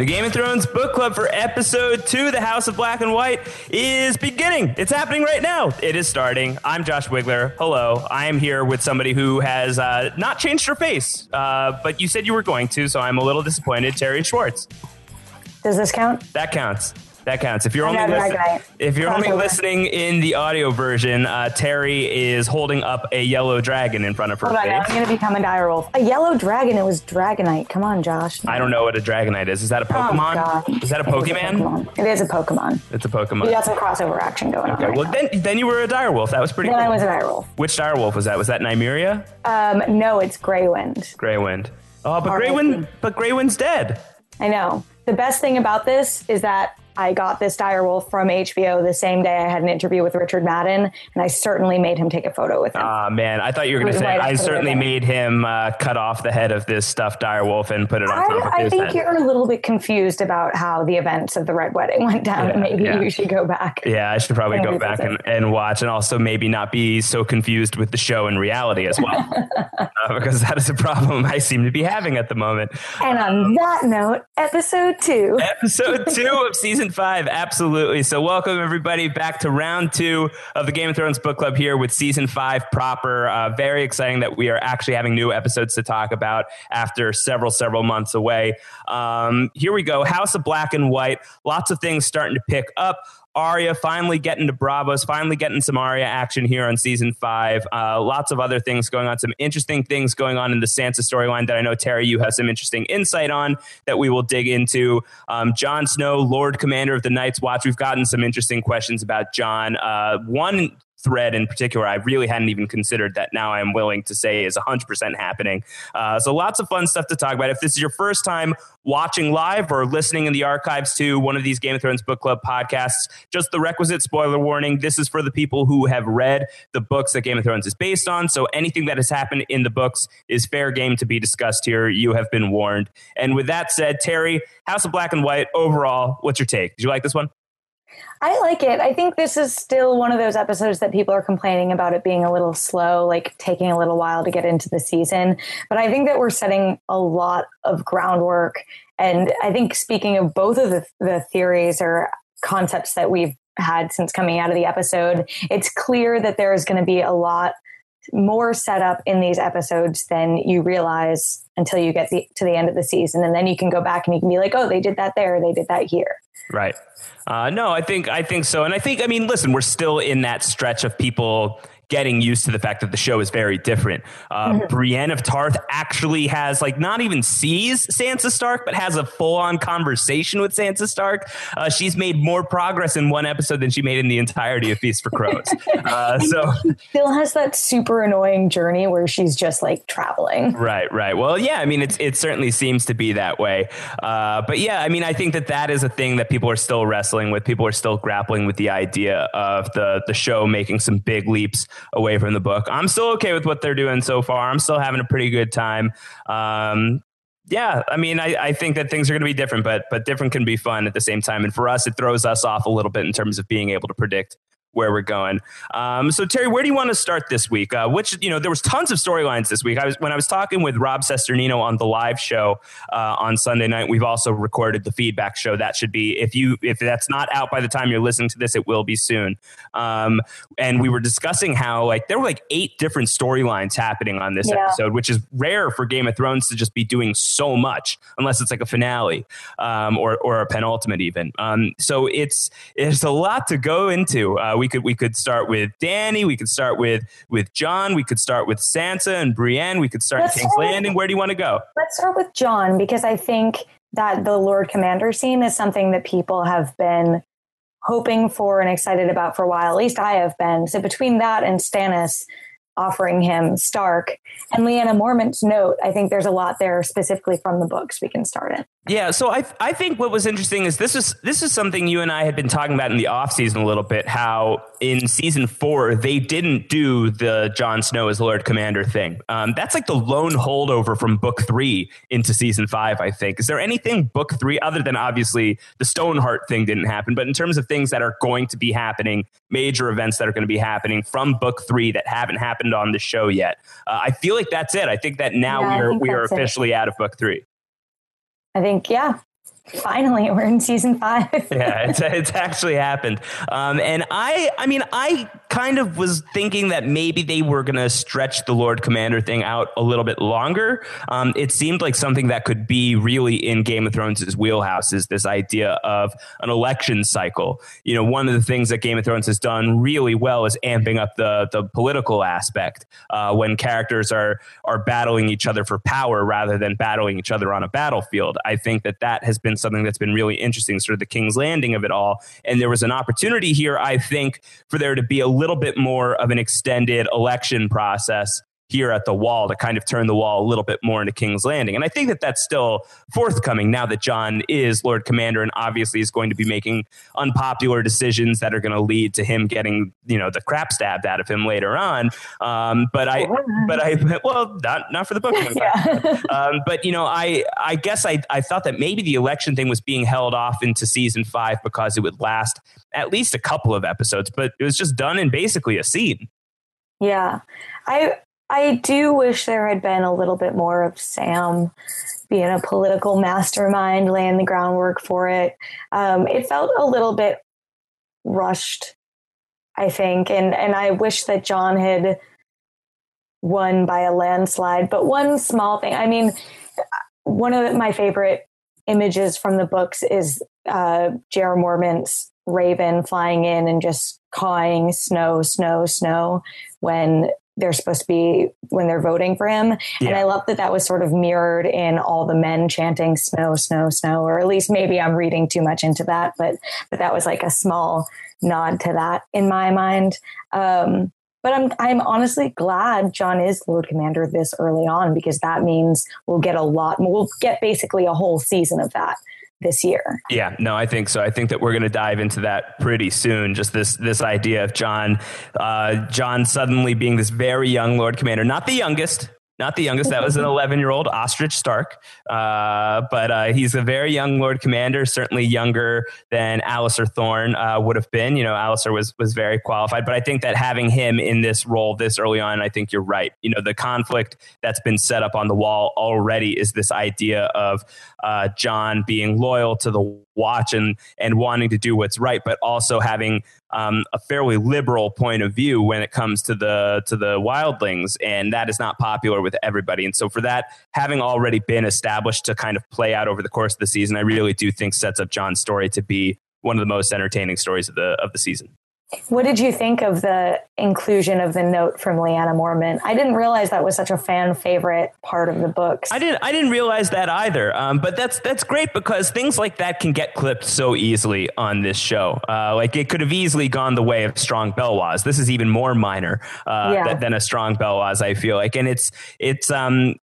The Game of Thrones book club for episode 2, The House of Black and White, is beginning. It's happening right now. It is starting. I'm Josh Wiggler. Hello. I am here with somebody who has not changed her face, but you said you were going to, so I'm a little disappointed. Terri Schwartz. Does this count? That counts. That counts. If you're only listening in the audio version, Terri is holding up a yellow dragon in front of her face. Now I'm going to become a dire wolf. A yellow dragon? It was Dragonite. Come on, Josh. No. I don't know what a Dragonite is. Is that a Pokemon? Oh, is that a Pokemon? It is a Pokemon. It's a Pokemon. We got some crossover action going on. Okay, well, then you were a dire wolf. That was pretty cool. Then I was a dire wolf. Which dire wolf was that? Was that Nymeria? No, it's Graywind. Graywind. Oh, but Graywind's dead. I know. The best thing about this is that I got this direwolf from HBO the same day I had an interview with Richard Madden, and I certainly made him take a photo with him. Man, I thought you were going to say, I certainly made him cut off the head of this stuffed direwolf and put it on top of his head. I think you're a little bit confused about how the events of the Red Wedding went down. Yeah, maybe you should go back. Yeah, I should probably go back and watch, and also maybe not be so confused with the show and reality as well, because that is a problem I seem to be having at the moment. And on that note, episode 2. Episode 2 of season 5, absolutely. So welcome everybody back to round 2 of the Game of Thrones book club here with season 5 proper. Very exciting that we are actually having new episodes to talk about after several months away. Here we go. House of Black and White. Lots of things starting to pick up. Arya finally getting to Braavos, finally getting some Arya action here on season 5. Lots of other things going on, some interesting things going on in the Sansa storyline that I know, Terri, you have some interesting insight on that we will dig into. Jon Snow, Lord Commander of the Night's Watch. We've gotten some interesting questions about Jon. One thread in particular I really hadn't even considered that now I am willing to say is 100% happening. So lots of fun stuff to talk about. If this is your first time watching live or listening in the archives to one of these Game of Thrones book club podcasts, just the requisite spoiler warning. This is for the people who have read the books that Game of Thrones is based on. So anything that has happened in the books is fair game to be discussed here. You have been warned. And with that said, Terri, House of Black and White overall, what's your take? Did you like this one? I like it. I think this is still one of those episodes that people are complaining about it being a little slow, like taking a little while to get into the season. But I think that we're setting a lot of groundwork. And I think speaking of both of the theories or concepts that we've had since coming out of the episode, it's clear that there is going to be a lot more set up in these episodes than you realize until you get to the end of the season. And then you can go back and you can be like, oh, they did that there. They did that here. Right. No, I think so. And I mean, listen, we're still in that stretch of people getting used to the fact that the show is very different. Brienne of Tarth actually has, like, not even sees Sansa Stark, but has a full-on conversation with Sansa Stark. She's made more progress in one episode than she made in the entirety of Feast for Crows. So she still has that super annoying journey where she's just, like, traveling. Right. Well, yeah, I mean, it certainly seems to be that way. But yeah, I mean, I think that is a thing that people are still wrestling with. People are still grappling with the idea of the show making some big leaps away from the book. I'm still okay with what they're doing so far. I'm still having a pretty good time. Yeah, I mean, I think that things are going to be different, but different can be fun at the same time. And for us, it throws us off a little bit in terms of being able to predict where we're going. So Terri, where do you want to start this week? There was tons of storylines this week. When I was talking with Rob Cesternino on the live show on Sunday night, we've also recorded the feedback show. That should be, if that's not out by the time you're listening to this, it will be soon. And we were discussing how, like, there were like 8 different storylines happening on this episode, which is rare for Game of Thrones to just be doing so much, unless it's like a finale or a penultimate even. So it's a lot to go into. We could start with Dany. We could start with Jon. We could start with Sansa and Brienne. We could start at King's Landing. Where do you want to go? Let's start with Jon, because I think that the Lord Commander scene is something that people have been hoping for and excited about for a while. At least I have been. So between that and Stannis offering him Stark and Lyanna Mormont's note, I think there's a lot there specifically from the books we can start in. Yeah. So I think what was interesting is this is something you and I had been talking about in the off season a little bit, how in season 4, they didn't do the Jon Snow as Lord Commander thing. That's like the lone holdover from book 3 into season 5, I think. Is there anything book 3, other than obviously the Stoneheart thing didn't happen, but in terms of things that are going to be happening, major events that are going to be happening from book 3 that haven't happened on the show yet? I feel like that's it. I think that now we are officially out of book 3. I think, yeah. Finally, we're in season 5. Yeah, it's actually happened. And I mean, I kind of was thinking that maybe they were going to stretch the Lord Commander thing out a little bit longer. It seemed like something that could be really in Game of Thrones' wheelhouse is this idea of an election cycle. You know, one of the things that Game of Thrones has done really well is amping up the political aspect when characters are battling each other for power rather than battling each other on a battlefield. I think that has been something that's been really interesting, sort of the King's Landing of it all. And there was an opportunity here, I think, for there to be a little bit more of an extended election process here at the Wall to kind of turn the Wall a little bit more into King's Landing. And I think that's still forthcoming now that Jon is Lord Commander and obviously is going to be making unpopular decisions that are going to lead to him getting, you know, the crap stabbed out of him later on. Not for the book. Yeah. But, you know, I guess I thought that maybe the election thing was being held off into season 5 because it would last at least a couple of episodes, but it was just done in basically a scene. Yeah. I do wish there had been a little bit more of Sam being a political mastermind, laying the groundwork for it. It felt a little bit rushed, I think. And I wish that Jon had won by a landslide. But one small thing, I mean, one of my favorite images from the books is J.R. Mormont's raven flying in and just cawing snow, snow, snow when they're supposed to be when they're voting for him. Yeah. And I love that was sort of mirrored in all the men chanting snow, snow, snow, or at least maybe I'm reading too much into that, but that was like a small nod to that in my mind. But I'm honestly glad Jon is Lord Commander this early on, because that means we'll get basically a whole season of that this year. Yeah, no, I think so. I think that we're going to dive into that pretty soon. Just this idea of Jon suddenly being this very young Lord Commander, not the youngest. That was an 11-year-old ostrich Stark. But he's a very young Lord Commander, certainly younger than Alistair Thorne would have been. You know, Alistair was very qualified. But I think that having him in this role this early on, I think you're right. You know, the conflict that's been set up on the Wall already is this idea of Jon being loyal to the Watch and wanting to do what's right, but also having a fairly liberal point of view when it comes to the wildlings, and that is not popular with everybody. And so for that, having already been established to kind of play out over the course of the season, I really do think sets up Jon's story to be one of the most entertaining stories of the season. What did you think of the inclusion of the note from Leanna Mormont? I didn't realize that was such a fan favorite part of the books. I didn't realize that either. But that's great, because things like that can get clipped so easily on this show. Like it could have easily gone the way of Strong Belwas. This is even more minor than a Strong Belwas, I feel like. And it's to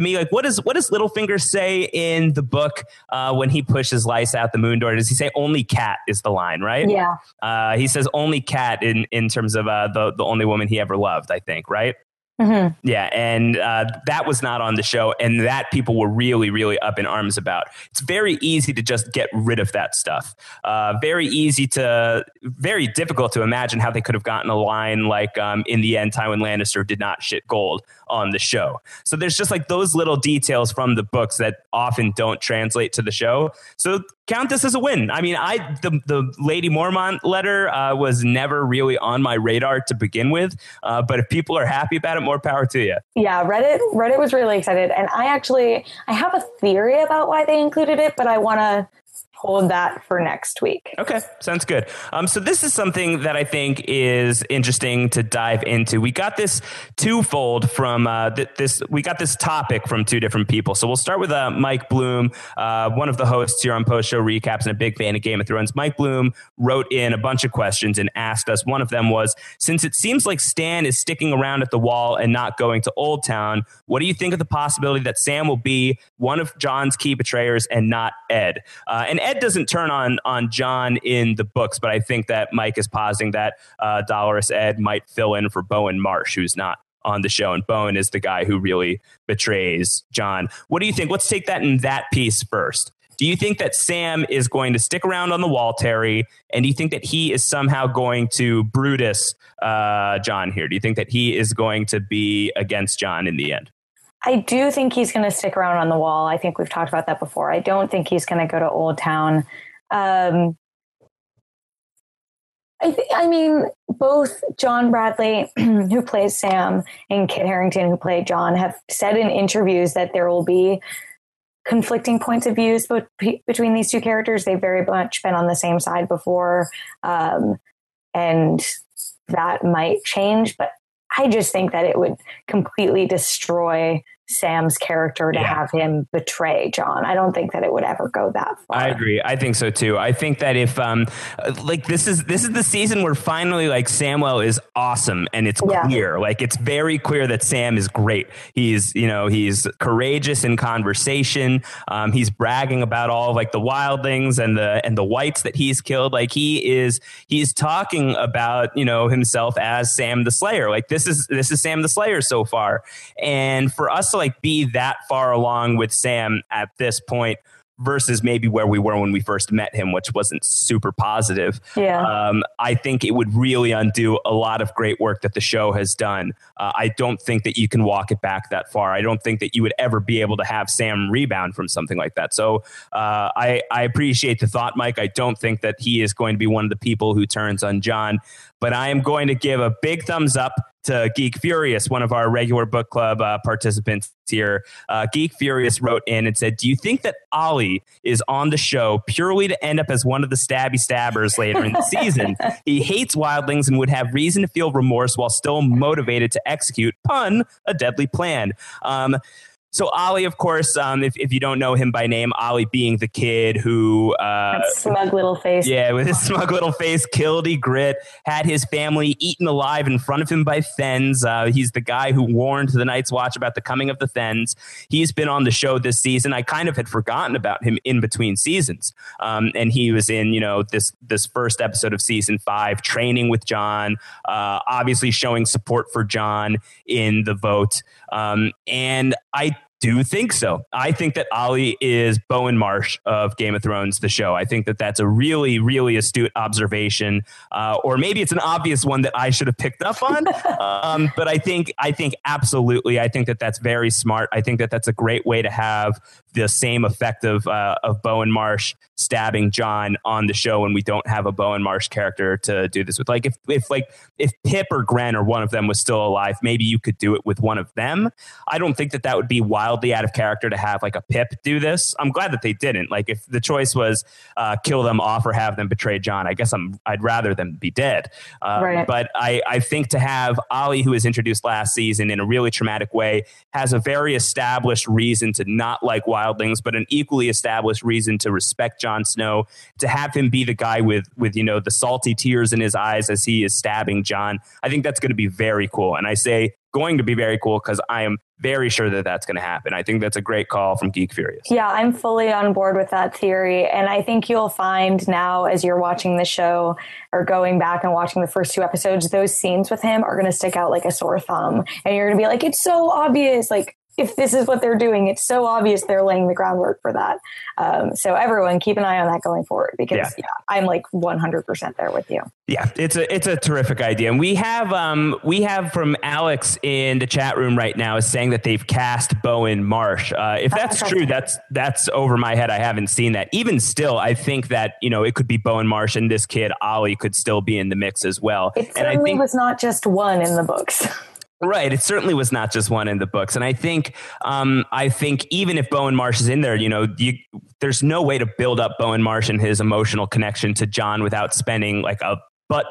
me like what does Littlefinger say in the book when he pushes Lysa out the moon door? Does he say only cat is the line, right? Yeah. He says only cat in terms of the only woman he ever loved, I think, right? Mm-hmm. Yeah, and that was not on the show, and that people were really, really up in arms about. It's very easy to just get rid of that stuff. Very difficult to imagine how they could have gotten a line like in the end, Tywin Lannister did not shit gold on the show. So there's just like those little details from the books that often don't translate to the show. So count this as a win. I mean, the Lady Mormont letter was never really on my radar to begin with, but if people are happy about it, more power to you. Yeah, Reddit was really excited, and I have a theory about why they included it, but I want to hold that for next week. Okay, sounds good. So this is something that I think is interesting to dive into. We got this twofold from we got this topic from two different people. So we'll start with Mike Bloom, one of the hosts here on Post Show Recaps and a big fan of Game of Thrones. Mike Bloom wrote in a bunch of questions and asked us. One of them was, since it seems like Stan is sticking around at the Wall and not going to Old Town, what do you think of the possibility that Sam will be one of Jon's key betrayers and not Ed? And Ed doesn't turn on Jon in the books, but I think that Mike is positing that Dolores Ed might fill in for Bowen Marsh, who's not on the show. And Bowen is the guy who really betrays Jon. What do you think? Let's take that in that piece first. Do you think that Sam is going to stick around on the Wall, Terry? And do you think that he is somehow going to Brutus Jon here? Do you think that he is going to be against Jon in the end? I do think he's going to stick around on the Wall. I think we've talked about that before. I don't think he's going to go to Old Town. I mean, both John Bradley, who plays Sam, and Kit Harington, who played John, have said in interviews that there will be conflicting points of views between these two characters. They've very much been on the same side before, and that might change. But I just think that it would completely destroy Sam's character to have him betray John. I don't think that it would ever go that far. I agree. I think so too. I think that if this is the season where finally like Samwell is awesome and it's clear. Like it's very clear that Sam is great. He's courageous in conversation. He's bragging about all of like the wildlings and the whites that he's killed. Like he's talking about, himself as Sam the Slayer. Like this is Sam the Slayer so far. And for us to be that far along with Sam at this point versus maybe where we were when we first met him, which wasn't super positive. Yeah. I think it would really undo a lot of great work that the show has done. I don't think that you can walk it back that far. I don't think that you would ever be able to have Sam rebound from something like that. So I appreciate the thought, Mike. I don't think that he is going to be one of the people who turns on John, but I am going to give a big thumbs up to Geek Furious, one of our regular book club participants here. Geek Furious wrote in and said, do you think that Ollie is on the show purely to end up as one of the stabby stabbers later in the season? He hates wildlings and would have reason to feel remorse while still motivated to execute, pun, a deadly plan. So Ollie, of course, if you don't know him by name, Ollie being the kid who... that smug little face. Yeah, with his smug little face, killed Ygritte, had his family eaten alive in front of him by Fens. He's the guy who warned the Night's Watch about the coming of the Fens. He's been on the show this season. I kind of had forgotten about him in between seasons. And he was in, this first episode of season 5, training with Jon, obviously showing support for Jon in the vote. And I do think so. I think that Ollie is Bowen Marsh of Game of Thrones, the show. I think that that's a really, really astute observation, or maybe it's an obvious one that I should have picked up on. But I think absolutely. I think that that's very smart. I think that that's a great way to have the same effect of Bowen Marsh stabbing John on the show when we don't have a Bowen Marsh character to do this with. Like if Pip or Gren or one of them was still alive, maybe you could do it with one of them. I don't think that would be wildly out of character to have like a Pip do this. I'm glad that they didn't. Like if the choice was kill them off or have them betray John, I guess I'd rather them be dead. Right. But I think to have Ollie, who was introduced last season in a really traumatic way, has a very established reason to not like wildlings, but an equally established reason to respect Jon Snow, to have him be the guy with the salty tears in his eyes as he is stabbing John. I think that's going to be very cool. And I say going to be very cool because I am very sure that that's going to happen. I think that's a great call from Geek Furious. Yeah, I'm fully on board with that theory. And I think you'll find now as you're watching the show or going back and watching the first 2 episodes, those scenes with him are going to stick out like a sore thumb. And you're going to be like, it's so obvious. Like, if this is what they're doing, it's so obvious they're laying the groundwork for that. So everyone keep an eye on that going forward because I'm like 100% there with you. Yeah, it's a terrific idea. And we have from Alex in the chat room right now is saying that they've cast Bowen Marsh. If that's true, that's over my head. I haven't seen that. Even still, I think that, it could be Bowen Marsh and this kid, Ollie, could still be in the mix as well. It certainly was not just one in the books. Right. It certainly was not just one in the books. And I think even if Bowen Marsh is in there, there's no way to build up Bowen Marsh and his emotional connection to John without spending like a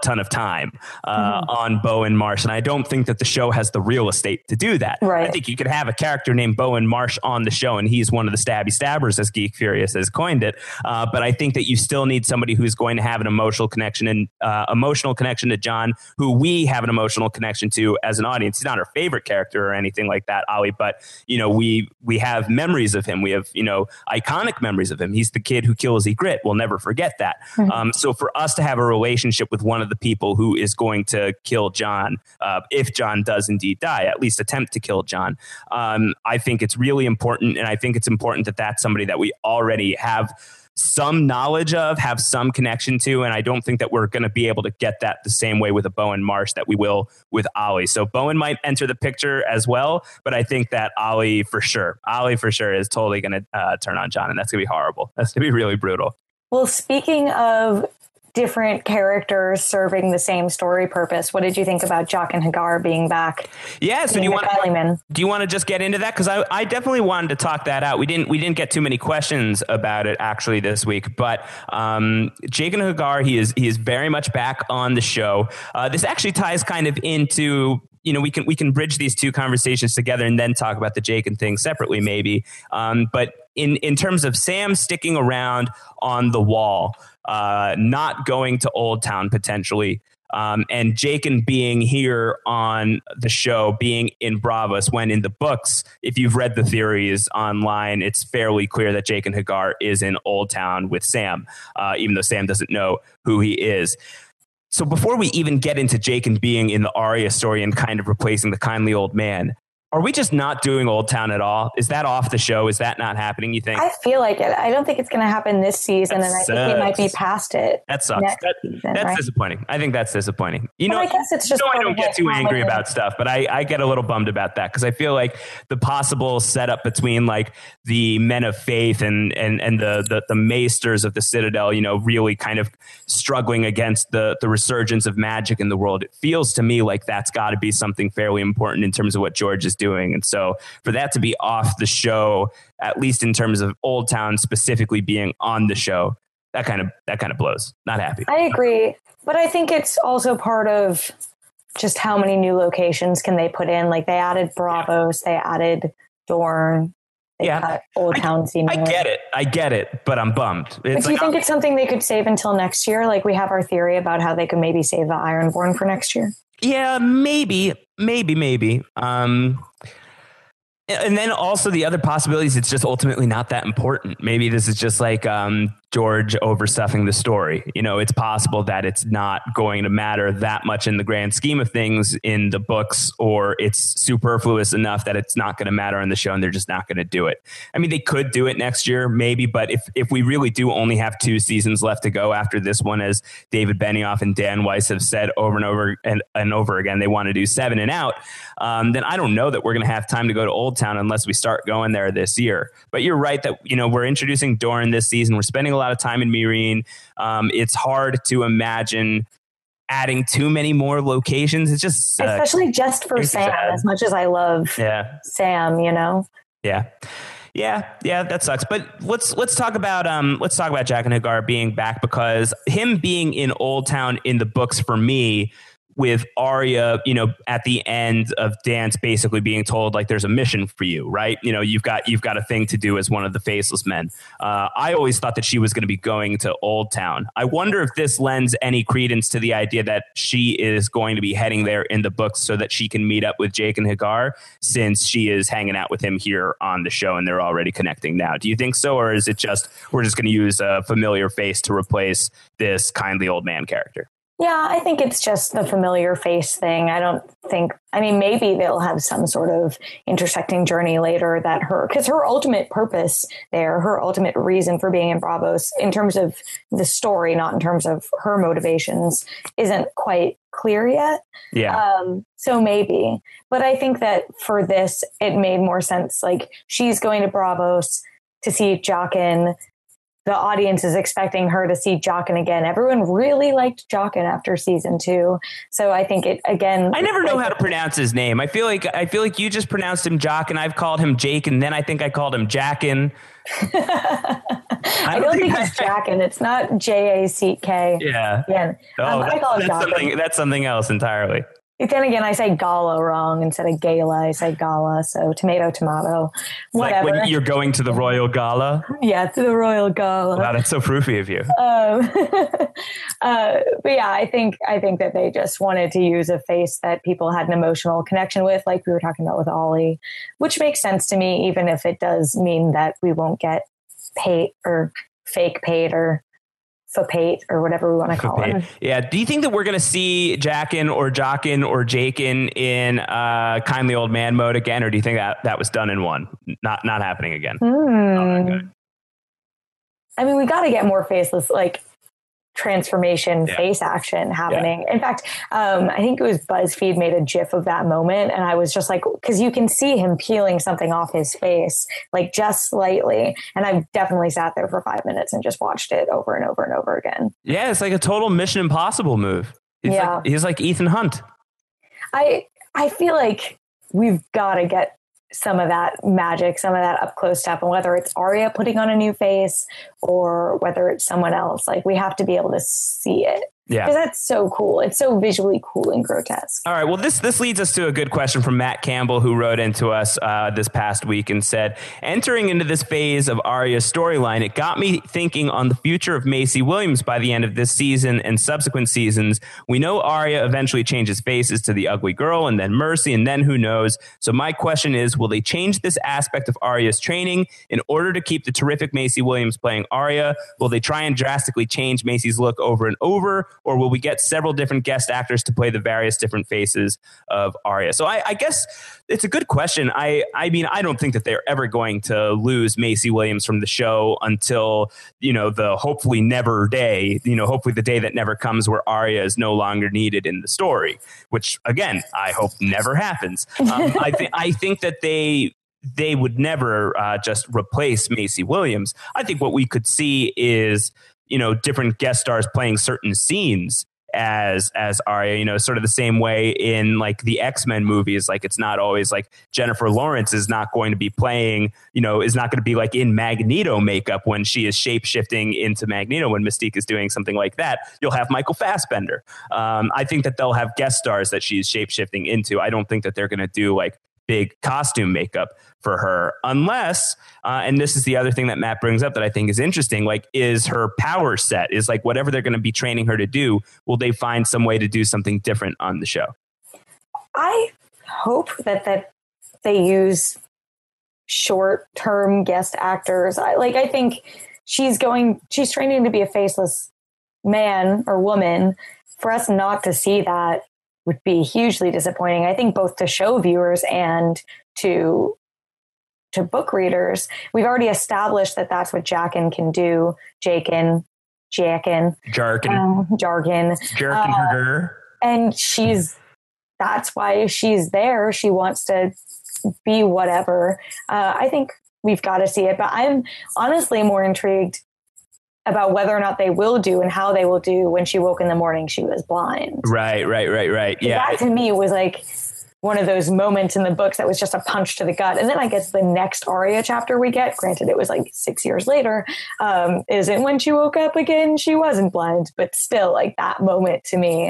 ton of time on Bowen Marsh. And I don't think that the show has the real estate to do that. Right. I think you could have a character named Bowen Marsh on the show, and he's one of the stabby stabbers, as Geek Furious has coined it. But I think that you still need somebody who's going to have an emotional connection to John, who we have an emotional connection to as an audience. He's not our favorite character or anything like that, Ollie, but we have memories of him. We have iconic memories of him. He's the kid who kills Ygritte. We'll never forget that. So for us to have a relationship with one of the people who is going to kill Jon if Jon does indeed die, at least attempt to kill Jon. I think it's really important, and I think it's important that that's somebody that we already have some knowledge of, have some connection to, and I don't think that we're going to be able to get that the same way with a Bowen Marsh that we will with Ollie. So Bowen might enter the picture as well, but I think that Ollie for sure is totally going to turn on Jon, and that's going to be horrible. That's going to be really brutal. Well, speaking of different characters serving the same story purpose, what did you think about Jaqen H'ghar being back? Yeah, so do you want to just get into that? Because I definitely wanted to talk that out. We didn't get too many questions about it actually this week, but Jaqen H'ghar, he is very much back on the show. This actually ties kind of into, you know, we can bridge these two conversations together and then talk about the Jaqen thing separately maybe. But in terms of Sam sticking around on the Wall, not going to Old Town potentially, and Jaqen being here on the show, being in Braavos, when in the books, if you've read the theories online, it's fairly clear that Jaqen H'ghar is in Old Town with Sam, even though Sam doesn't know who he is. So before we even get into Jaqen being in the Arya story and kind of replacing the Kindly Old Man, are we just not doing Old Town at all? Is that off the show? Is that not happening, you think? I feel like it. I don't think it's going to happen this season, and I think we might be past it. That sucks. That's disappointing. I think that's disappointing. You know, I guess it's just, I don't get too angry about stuff, but I get a little bummed about that because I feel like the possible setup between like the men of faith and the maesters of the Citadel, you know, really kind of struggling against the resurgence of magic in the world. It feels to me like that's got to be something fairly important in terms of what George is doing. And so for that to be off the show, at least in terms of Old Town specifically being on the show, that kind of blows. Not happy. I agree. But I think it's also part of just how many new locations can they put in? Like they added Braavos, they added Dorne. Old Town seemingly. I get it, but I'm bummed. But do you think it's something they could save until next year? Like we have our theory about how they could maybe save the Ironborn for next year. Yeah, maybe. And then also the other possibilities, it's just ultimately not that important. Maybe this is just like George overstuffing the story. You know, it's possible that it's not going to matter that much in the grand scheme of things in the books, or it's superfluous enough that it's not going to matter on the show and they're just not going to do it. I mean, they could do it next year, maybe, but if we really do only have 2 seasons left to go after this one, as David Benioff and Dan Weiss have said over and over and over again, they want to do 7 and out, then I don't know that we're going to have time to go to Old Town unless we start going there this year. But you're right that, you know, we're introducing Dorne this season. We're spending a lot of time in Meereen. It's hard to imagine adding too many more locations. It's just especially just for Sam, sad. As much as I love Sam, you know. Yeah, that sucks. But let's talk about Jaqen H'ghar being back, because him being in Old Town in the books for me, with Arya, you know, at the end of Dance basically being told like there's a mission for you, right? You know, you've got a thing to do as one of the Faceless Men. I always thought that she was going to be going to Old Town. I wonder if this lends any credence to the idea that she is going to be heading there in the books so that she can meet up with Jaqen H'ghar, since she is hanging out with him here on the show and they're already connecting now. Do you think so? Or is it just, we're just going to use a familiar face to replace this Kindly Old Man character? Yeah, I think it's just the familiar face thing. Maybe they'll have some sort of intersecting journey later that because her ultimate purpose there, her ultimate reason for being in Braavos in terms of the story, not in terms of her motivations, isn't quite clear yet. Yeah. So maybe. But I think that for this, it made more sense. Like she's going to Braavos to see Jaqen. The audience is expecting her to see Jaqen again. Everyone really liked Jaqen after season 2. So I think it, again... I never know how to pronounce his name. I feel like you just pronounced him Jaqen. I've called him Jake, and then I think I called him Jaqen. I don't think it's Jaqen. It's not J-A-C-K. Yeah. I call him Jaqen. That's something else entirely. Then again, I say gala wrong instead of gala. I say gala. So tomato, whatever. Like when you're going to the royal gala? Yeah, to the royal gala. Wow, that's so proofy of you. But yeah, I think that they just wanted to use a face that people had an emotional connection with, like we were talking about with Ollie, which makes sense to me, even if it does mean that we won't get paid or fake paid or Fapate or whatever we want to call it. Yeah. Do you think that we're going to see Jaqen or Jaqen in Kindly Old Man mode again? Or do you think that that was done in one? Not happening again. Okay. I mean, we got to get more faceless, like transformation face action happening. Yeah. In fact, I think it was BuzzFeed made a GIF of that moment. And I was just like, because you can see him peeling something off his face, like just slightly. And I definitely sat there for 5 minutes and just watched it over and over and over again. Yeah, it's like a total Mission Impossible move. He's like Ethan Hunt. I feel like we've got to get some of that magic, some of that up close stuff, and whether it's Arya putting on a new face or whether it's someone else, like we have to be able to see it. Yeah, because that's so cool. It's so visually cool and grotesque. All right. Well, this leads us to a good question from Matt Campbell, who wrote into us this past week and said, entering into this phase of Arya's storyline, it got me thinking on the future of Maisie Williams by the end of this season and subsequent seasons. We know Arya eventually changes faces to the ugly girl and then Mercy and then who knows. So my question is, will they change this aspect of Arya's training in order to keep the terrific Maisie Williams playing Arya? Will they try and drastically change Maisie's look over and over? Or will we get several different guest actors to play the various different faces of Arya? So I guess it's a good question. I mean, I don't think that they're ever going to lose Maisie Williams from the show until, you know, the hopefully never day, you know, hopefully the day that never comes where Arya is no longer needed in the story, which, again, I hope never happens. I think that they would never just replace Maisie Williams. I think what we could see is, you know, different guest stars playing certain scenes as Arya, you know, sort of the same way in like the X-Men movies. Like it's not always like Jennifer Lawrence is not going to be playing, you know, is not going to be like in Magneto makeup when she is shape-shifting into Magneto when Mystique is doing something like that. You'll have Michael Fassbender. I think that they'll have guest stars that she's shape-shifting into. I don't think that they're going to do like big costume makeup for her unless, and this is the other thing that Matt brings up that I think is interesting, like is her power set is like whatever they're going to be training her to do. Will they find some way to do something different on the show? I hope that they use short-term guest actors. I think she's training to be a faceless man or woman. For us not to see that would be hugely disappointing, I think, both to show viewers and to book readers. We've already established that that's what Jaqen can do. Jaqen H'ghar. And that's why she's there. She wants to be whatever. I think we've got to see it, but I'm honestly more intrigued about whether or not they will do and how they will do when she woke in the morning, she was blind. Right. Yeah. That to me was like one of those moments in the books that was just a punch to the gut. And then I guess the next Arya chapter we get, granted it was like 6 years later, isn't when she woke up again, she wasn't blind, but still like that moment to me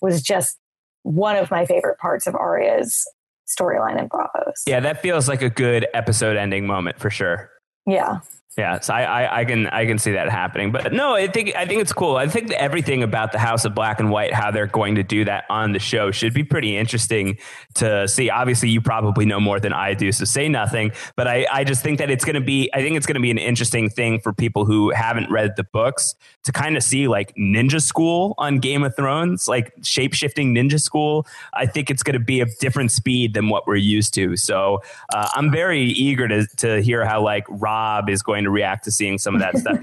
was just one of my favorite parts of Arya's storyline in Braavos. Yeah. That feels like a good episode ending moment for sure. Yeah. Yeah, so I can see that happening. But no, I think it's cool. I think everything about the House of Black and White, how they're going to do that on the show should be pretty interesting to see. Obviously, you probably know more than I do, so say nothing. But I just think that it's going to be an interesting thing for people who haven't read the books to kind of see like ninja school on Game of Thrones, like shape-shifting ninja school. I think it's going to be a different speed than what we're used to. So I'm very eager to hear how like Rob is going to react to seeing some of that stuff.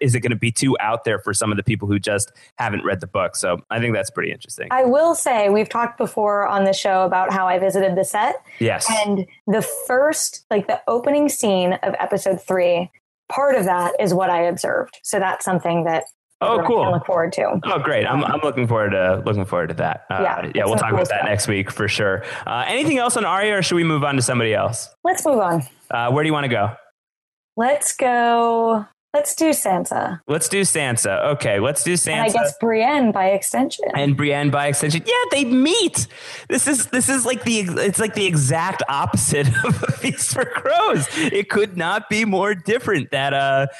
Is it going to be too out there for some of the people who just haven't read the book? So I think that's pretty interesting. I will say we've talked before on the show about how I visited the set. Yes. And the first, like the opening scene of episode 3, part of that is what I observed. So that's something that cool. I look forward to. Oh, great. I'm looking forward to that. We'll talk about that next week for sure. Anything else on Arya or should we move on to somebody else? Let's move on. Where do you want to go? Let's do Sansa. Okay, let's do Sansa. And I guess Brienne by extension. Yeah, they meet. This is like the exact opposite of a Feast for Crows. It could not be more different that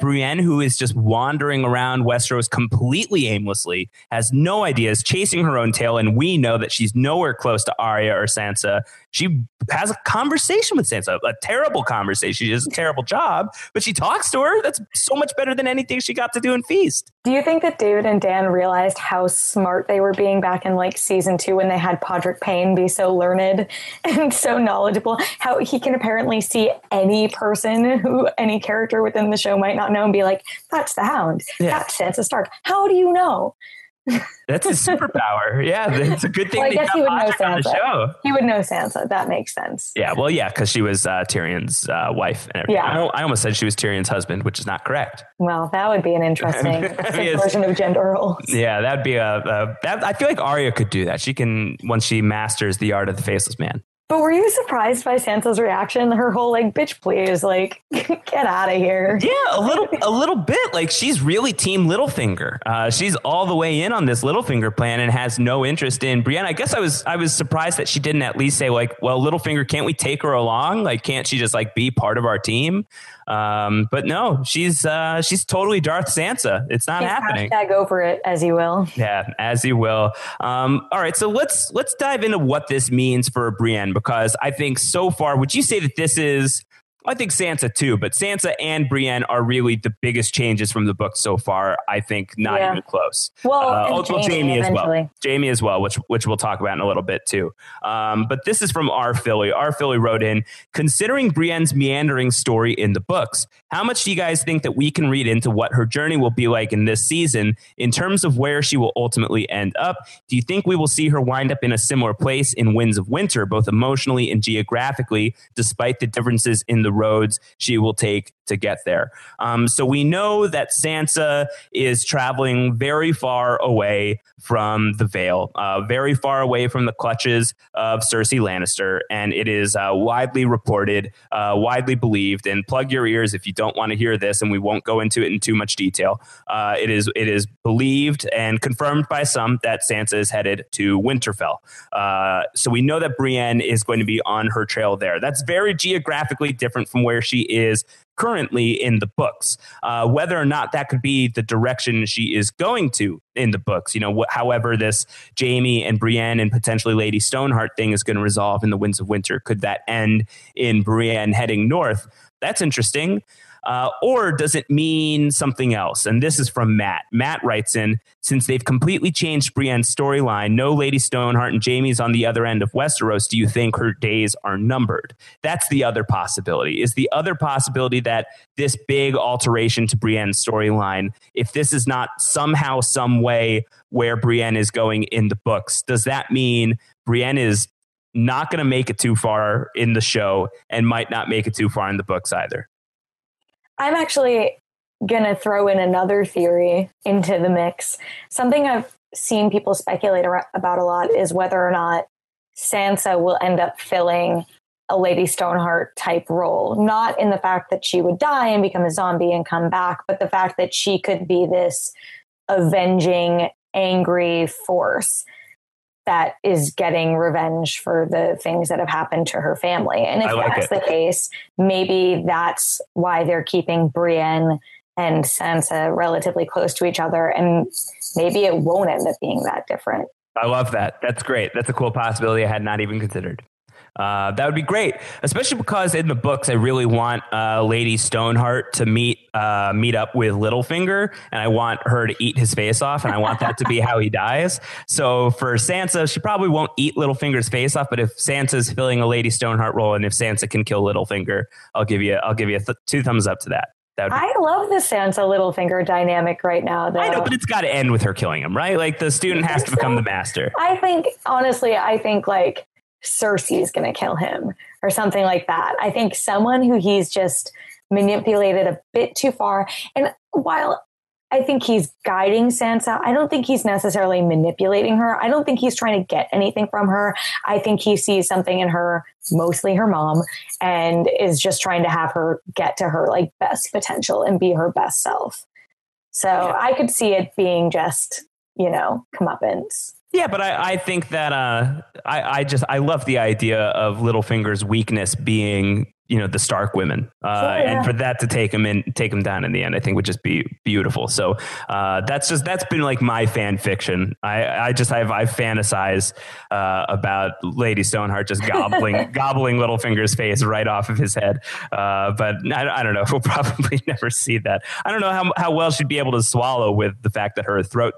Brienne, who is just wandering around Westeros completely aimlessly, has no idea, is chasing her own tail, and we know that she's nowhere close to Arya or Sansa. She has a conversation with Sansa, a terrible conversation. She does a terrible job, but she talks to her. That's so much better than anything she got to do in Feast. Do you think that David and Dan realized how smart they were being back in like season 2 when they had Podrick Payne be so learned and so knowledgeable? How he can apparently see any person who any character within the show might not know and be like, that's the Hound. Yeah. That's Sansa Stark. How do you know? That's a superpower. Yeah, it's a good thing. Well, I guess he would know Sansa. He would know Sansa. That makes sense. Yeah, well, yeah, because she was Tyrion's wife. And everything. Yeah, I almost said she was Tyrion's husband, which is not correct. Well, that would be an interesting version of gender roles. Yeah, that'd be I feel like Arya could do that. She can once she masters the art of the faceless man. But were you surprised by Sansa's reaction? Her whole like, bitch, please, like, get out of here. Yeah, a little bit. Like, she's really team Littlefinger. She's all the way in on this Littlefinger plan and has no interest in Brienne. I guess I was surprised that she didn't at least say like, well, Littlefinger, can't we take her along? Like, can't she just like be part of our team? But no, she's totally Darth Sansa. It's not happening. Hashtag over it, as you will. Yeah, as you will. All right, so let's dive into what this means for Brienne, because I think so far, would you say that this is? I think Sansa too, but Sansa and Brienne are really the biggest changes from the book so far. I think not even close. Well, Jamie as well. Jamie as well, which we'll talk about in a little bit too. But this is from R. Philly. R. Philly wrote in, considering Brienne's meandering story in the books, how much do you guys think that we can read into what her journey will be like in this season in terms of where she will ultimately end up? Do you think we will see her wind up in a similar place in Winds of Winter, both emotionally and geographically, despite the differences in the roads she will take to get there? So we know that Sansa is traveling very far away from the Vale, very far away from the clutches of Cersei Lannister, and it is widely reported, widely believed. And plug your ears if you don't want to hear this, and we won't go into it in too much detail. It is believed and confirmed by some that Sansa is headed to Winterfell. So we know that Brienne is going to be on her trail there. That's very geographically different from where she is currently in the books. Whether or not that could be the direction she is going to in the books, you know, however this Jamie and Brienne and potentially Lady Stoneheart thing is going to resolve in the Winds of Winter. Could that end in Brienne heading north? That's interesting. Or does it mean something else? And this is from Matt. Matt writes in, since they've completely changed Brienne's storyline, no Lady Stoneheart and Jaime's on the other end of Westeros, do you think her days are numbered? That's the other possibility. Is the other possibility that this big alteration to Brienne's storyline, if this is not somehow, some way where Brienne is going in the books, does that mean Brienne is not going to make it too far in the show and might not make it too far in the books either? I'm actually going to throw in another theory into the mix. Something I've seen people speculate about a lot is whether or not Sansa will end up filling a Lady Stoneheart type role. Not in the fact that she would die and become a zombie and come back, but the fact that she could be this avenging, angry force that is getting revenge for the things that have happened to her family. And if that's the case, maybe that's why they're keeping Brienne and Sansa relatively close to each other. And maybe it won't end up being that different. I love that. That's great. That's a cool possibility I had not even considered. That would be great, especially because in the books, I really want Lady Stoneheart to meet up with Littlefinger, and I want her to eat his face off, and I want that to be how he dies. So for Sansa, she probably won't eat Littlefinger's face off, but if Sansa's filling a Lady Stoneheart role, and if Sansa can kill Littlefinger, I'll give you two thumbs up to that. I love the Sansa Littlefinger dynamic right now, though. I know, but it's got to end with her killing him, right? Like the student has to become the master. I think, honestly, like Cersei is going to kill him or something like that. I think someone who he's just manipulated a bit too far. And while I think he's guiding Sansa, I don't think he's necessarily manipulating her. I don't think he's trying to get anything from her. I think he sees something in her, mostly her mom, and is just trying to have her get to her like best potential and be her best self. So yeah. I could see it being just, you know, comeuppance. Yeah, but I think that I love the idea of Littlefinger's weakness being you know, the Stark women, and for that to take him down in the end, I think would just be beautiful. So that's been like my fan fiction. I fantasize about Lady Stoneheart just gobbling Littlefinger's face right off of his head. But I don't know if we'll probably never see that. I don't know how well she'd be able to swallow with the fact that her throat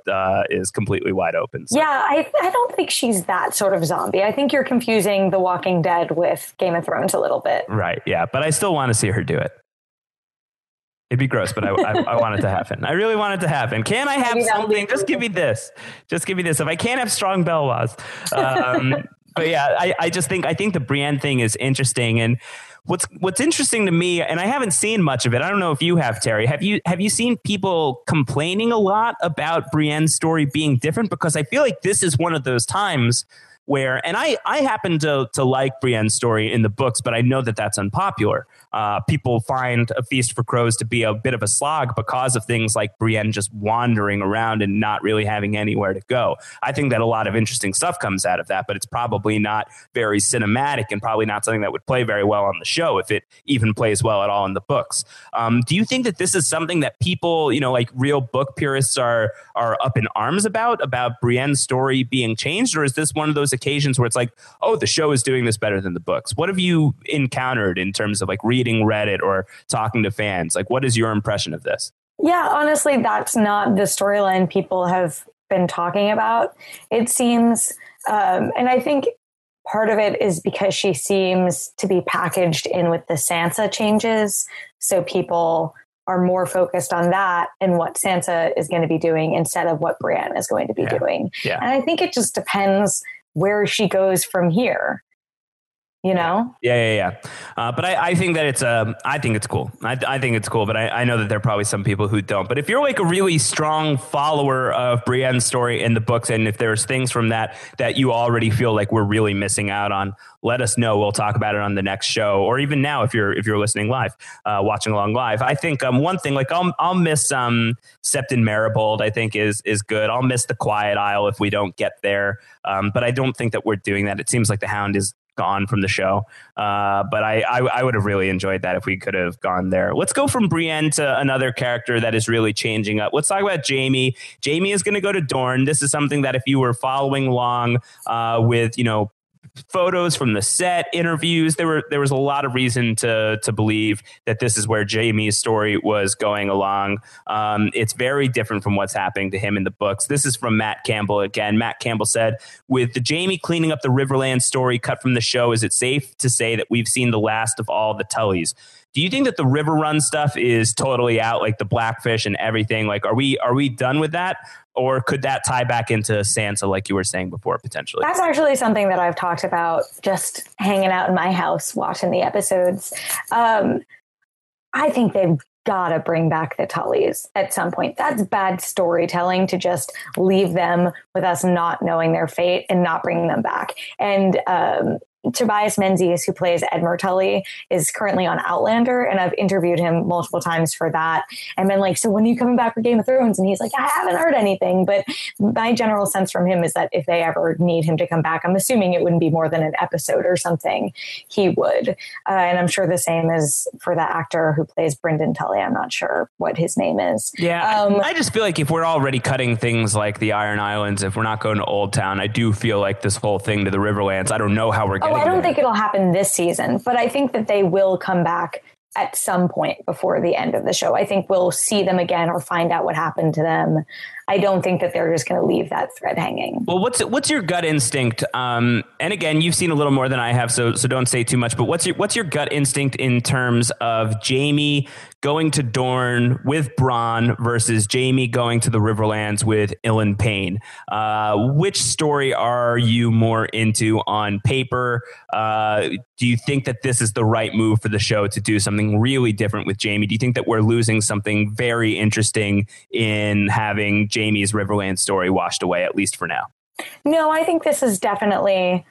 is completely wide open. So. Yeah, I don't think she's that sort of zombie. I think you're confusing The Walking Dead with Game of Thrones a little bit. Right. Yeah. But I still want to see her do it. It'd be gross, but I want it to happen. I really want it to happen. Can I have something? Just give me this. Just give me this. If I can't have strong Belwas. But yeah, I just think, the Brienne thing is interesting. And what's interesting to me, and I haven't seen much of it. I don't know if you have, Terry. Have you seen people complaining a lot about Brienne's story being different? Because I feel like this is one of those times where, and I happen to like Brienne's story in the books, but I know that that's unpopular. People find A Feast for Crows to be a bit of a slog because of things like Brienne just wandering around and not really having anywhere to go. I think that a lot of interesting stuff comes out of that, but it's probably not very cinematic and probably not something that would play very well on the show if it even plays well at all in the books. Do you think that this is something that people, you know, like real book purists are up in arms about Brienne's story being changed? Or is this one of those occasions where it's like, oh, the show is doing this better than the books? What have you encountered in terms of like reading Reddit or talking to fans? Like, what is your impression of this? Yeah, honestly, that's not the storyline people have been talking about. It seems, and I think part of it is because she seems to be packaged in with the Sansa changes. So people are more focused on that and what Sansa is going to be doing instead of what Brienne is going to be doing. Yeah. And I think it just depends where she goes from here. You know? Yeah. But I think that it's I think it's cool. I think it's cool, but I know that there are probably some people who don't. But if you're like a really strong follower of Brienne's story in the books, and if there's things from that you already feel like we're really missing out on, let us know. We'll talk about it on the next show, or even now if you're listening live, watching along live. I think one thing, like I'll miss Septon Maribold, I think is good. I'll miss the Quiet Isle if we don't get there. But I don't think that we're doing that. It seems like the Hound is gone from the show. But I would have really enjoyed that if we could have gone there. Let's go from Brienne to another character that is really changing up. Let's talk about Jamie. Jamie is going to go to Dorne. This is something that if you were following along with, you know, photos from the set, interviews, there was a lot of reason to believe that this is where Jamie's story was going along. It's very different from what's happening to him in the books. This is from Matt Campbell again. Matt Campbell said, with the Jamie cleaning up the Riverlands story cut from the show, is it safe to say that we've seen the last of all the Tullys? Do you think that the River Run stuff is totally out, like the Blackfish and everything? Like, are we done with that? Or could that tie back into Sansa, like you were saying before, potentially? That's actually something that I've talked about just hanging out in my house, watching the episodes. I think they've got to bring back the Tullys at some point. That's bad storytelling to just leave them with us not knowing their fate and not bringing them back. And Tobias Menzies, who plays Edmure Tully, is currently on Outlander, and I've interviewed him multiple times for that and been like, so when are you coming back for Game of Thrones? And he's like, I haven't heard anything, but my general sense from him is that if they ever need him to come back, I'm assuming it wouldn't be more than an episode or something, he would. And I'm sure the same is for the actor who plays Brendan Tully. I'm not sure what his name is. Yeah, I just feel like if we're already cutting things like the Iron Islands, if we're not going to Old Town, I do feel like this whole thing to the Riverlands, I don't know how we're I don't think it'll happen this season, but I think that they will come back at some point before the end of the show. I think we'll see them again or find out what happened to them. I don't think that they're just going to leave that thread hanging. Well, what's your gut instinct? And again, you've seen a little more than I have, so don't say too much. But what's your gut instinct in terms of Jamie going to Dorne with Bronn versus Jamie going to the Riverlands with Ilan Payne? Which story are you more into on paper? Do you think that this is the right move for the show to do something really different with Jamie? Do you think that we're losing something very interesting in having Jamie's Riverlands story washed away, at least for now? No, I think this is definitely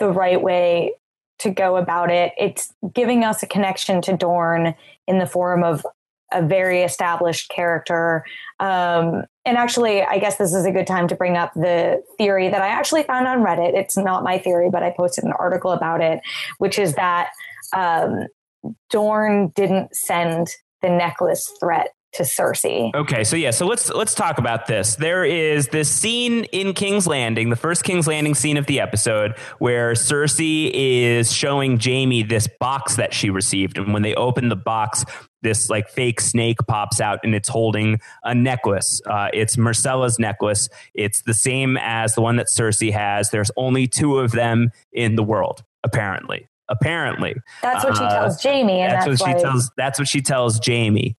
the right way to go about it. It's giving us a connection to Dorne in the form of a very established character. And actually, I guess this is a good time to bring up the theory that I actually found on Reddit. It's not my theory, but I posted an article about it, which is that Dorne didn't send the necklace threat to Cersei. Okay, so yeah, so let's talk about this. There is this scene in King's Landing, the first King's Landing scene of the episode, where Cersei is showing Jamie this box that she received, and when they open the box, this like fake snake pops out and it's holding a necklace. It's Myrcella's necklace. It's the same as the one that Cersei has. There's only two of them in the world, apparently. That's what she tells Jamie. And that's what she tells Jamie.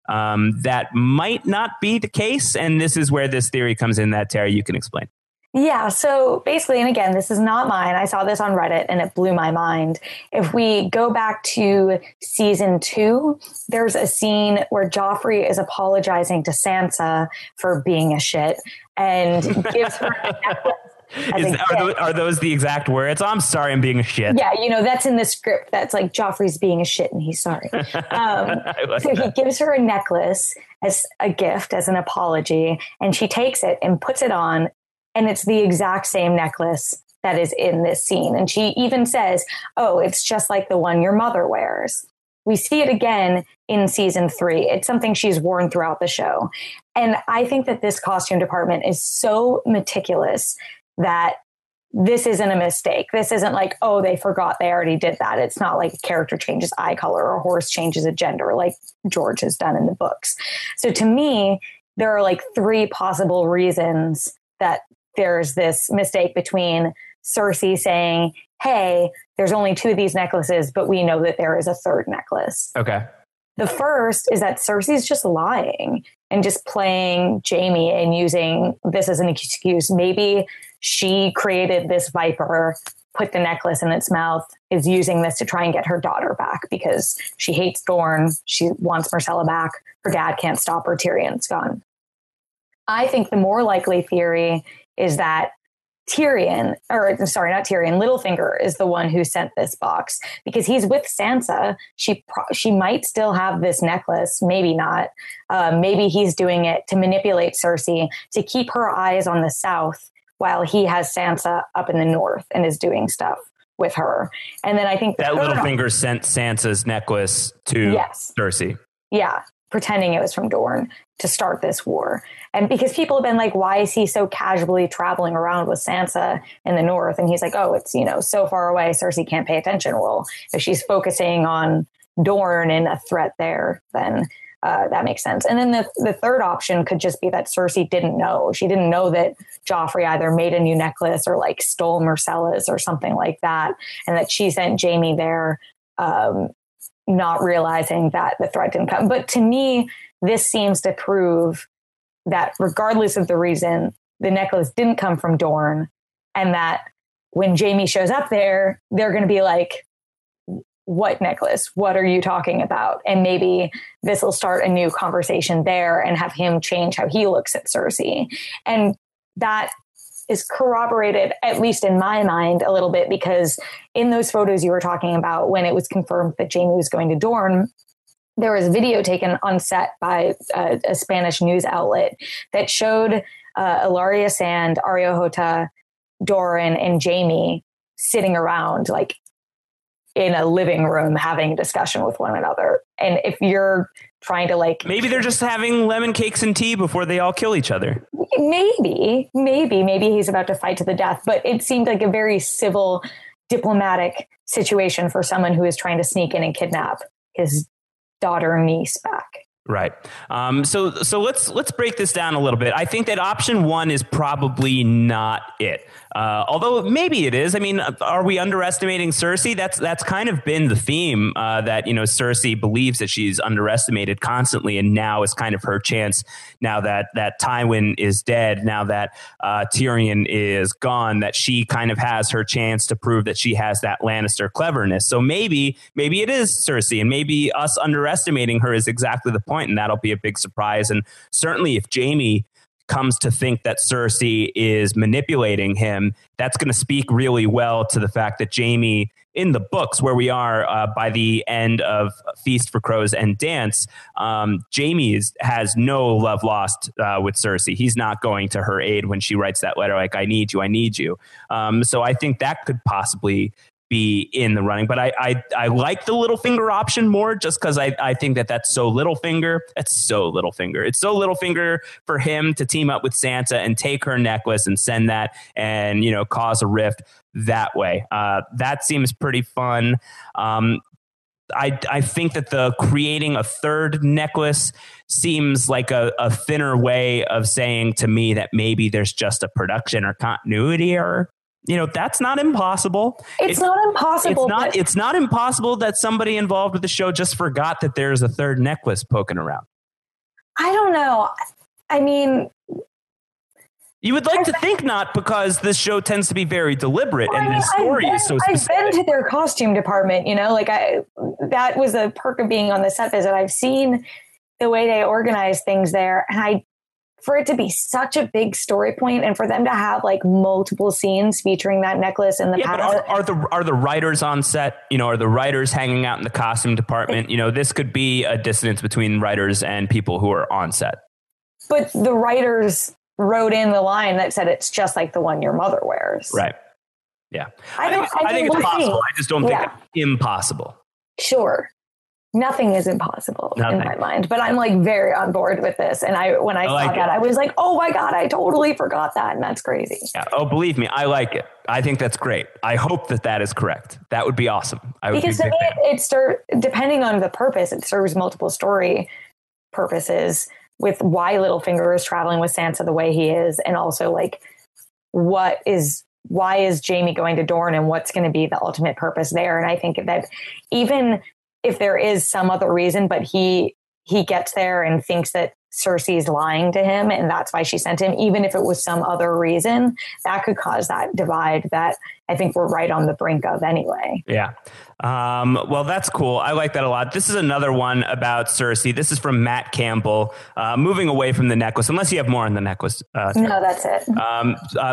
That might not be the case. And this is where this theory comes in that, Terry, you can explain. Yeah. So basically, and again, this is not mine. I saw this on Reddit and it blew my mind. If we go back to season 2, there's a scene where Joffrey is apologizing to Sansa for being a shit and gives her a necklace. Are those the exact words? I'm sorry, I'm being a shit. Yeah, you know, that's in the script. That's like Joffrey's being a shit and he's sorry. So he gives her a necklace as a gift, as an apology, and she takes it and puts it on, and it's the exact same necklace that is in this scene. And she even says, oh, it's just like the one your mother wears. We see it again in season 3. It's something she's worn throughout the show. And I think that this costume department is so meticulous that this isn't a mistake. This isn't like, oh, they forgot they already did that. It's not like a character changes eye color or a horse changes a gender like George has done in the books. So to me, there are like 3 possible reasons that there's this mistake between Cersei saying, hey, there's only 2 of these necklaces, but we know that there is a third necklace. Okay. The first is that Cersei's just lying and just playing Jamie and using this as an excuse. Maybe she created this viper, put the necklace in its mouth, is using this to try and get her daughter back because she hates Dorne. She wants Myrcella back. Her dad can't stop her. Tyrion's gone. I think the more likely theory is that Littlefinger is the one who sent this box because he's with Sansa. She might still have this necklace, maybe not. Maybe he's doing it to manipulate Cersei to keep her eyes on the south while he has Sansa up in the north and is doing stuff with her. And then I think that Littlefinger sent Sansa's necklace to Cersei. Yeah. Pretending it was from Dorne to start this war. And because people have been like, why is he so casually traveling around with Sansa in the north? And he's like, oh, it's, you know, so far away, Cersei can't pay attention. Well, if she's focusing on Dorne and a threat there, then that makes sense. And then the third option could just be that Cersei didn't know. She didn't know that Joffrey either made a new necklace or like stole Myrcella's or something like that. And that she sent Jamie there, not realizing that the threat didn't come. But to me, this seems to prove that regardless of the reason, the necklace didn't come from Dorne, and that when Jamie shows up there, they're going to be like, what necklace? What are you talking about? And maybe this will start a new conversation there and have him change how he looks at Cersei. And that is corroborated, at least in my mind, a little bit, because in those photos you were talking about, when it was confirmed that Jamie was going to Dorne, there was video taken on set by a Spanish news outlet that showed Ilaria Sand, Arya Hota, Doran, and Jamie sitting around like in a living room having a discussion with one another. And if you're trying to like... Maybe they're just having lemon cakes and tea before they all kill each other. Maybe he's about to fight to the death, but it seemed like a very civil, diplomatic situation for someone who is trying to sneak in and kidnap his daughter and niece back. Right. So let's break this down a little bit. I think that option 1 is probably not it. Although maybe it is. I mean, are we underestimating Cersei? That's kind of been the theme that, you know, Cersei believes that she's underestimated constantly. And now is kind of her chance now that Tywin is dead, now that Tyrion is gone, that she kind of has her chance to prove that she has that Lannister cleverness. So maybe it is Cersei, and maybe us underestimating her is exactly the point, and that'll be a big surprise. And certainly if Jamie comes to think that Cersei is manipulating him, that's going to speak really well to the fact that Jamie, in the books where we are by the end of Feast for Crows and Dance, Jamie has no love lost with Cersei. He's not going to her aid when she writes that letter, like, I need you. So I think that could possibly be in the running. But I like the Littlefinger option more just because I think that that's so Littlefinger. That's so Littlefinger. It's so Littlefinger for him to team up with Sansa and take her necklace and send that and, you know, cause a rift that way. That seems pretty fun. I think that the creating a third necklace seems like a thinner way of saying to me that maybe there's just a production or continuity error. You know, that's not impossible. It's not impossible. It's not impossible that somebody involved with the show just forgot that there's a third necklace poking around. I don't know. I mean... You would like to think not, because this show tends to be very deliberate and the story is so specific. I've been to their costume department, you know, like that was a perk of being on the set visit. I've seen the way they organize things there. And for it to be such a big story point and for them to have like multiple scenes featuring that necklace in the past. But are the writers on set, you know, are the writers hanging out in the costume department? You know, this could be a dissonance between writers and people who are on set. But the writers wrote in the line that said it's just like the one your mother wears. Right. Yeah. I think it's possible. I just don't think it's impossible. Sure. Nothing is impossible in my mind, but I'm like very on board with this. And when I saw that, I was like, oh my God, I totally forgot that. And that's crazy. Yeah. Oh, believe me. I like it. I think that's great. I hope that is correct. That would be awesome. Because to me, depending on the purpose, it serves multiple story purposes with why Littlefinger is traveling with Sansa the way he is. And also like, why is Jamie going to Dorne and what's going to be the ultimate purpose there? And I think that even if there is some other reason, but he gets there and thinks that Cersei's lying to him and that's why she sent him, even if it was some other reason, that could cause that divide that I think we're right on the brink of anyway. Yeah. Well, that's cool. I like that a lot. This is another one about Cersei. This is from Matt Campbell, moving away from the necklace, unless you have more on the necklace. No, that's it.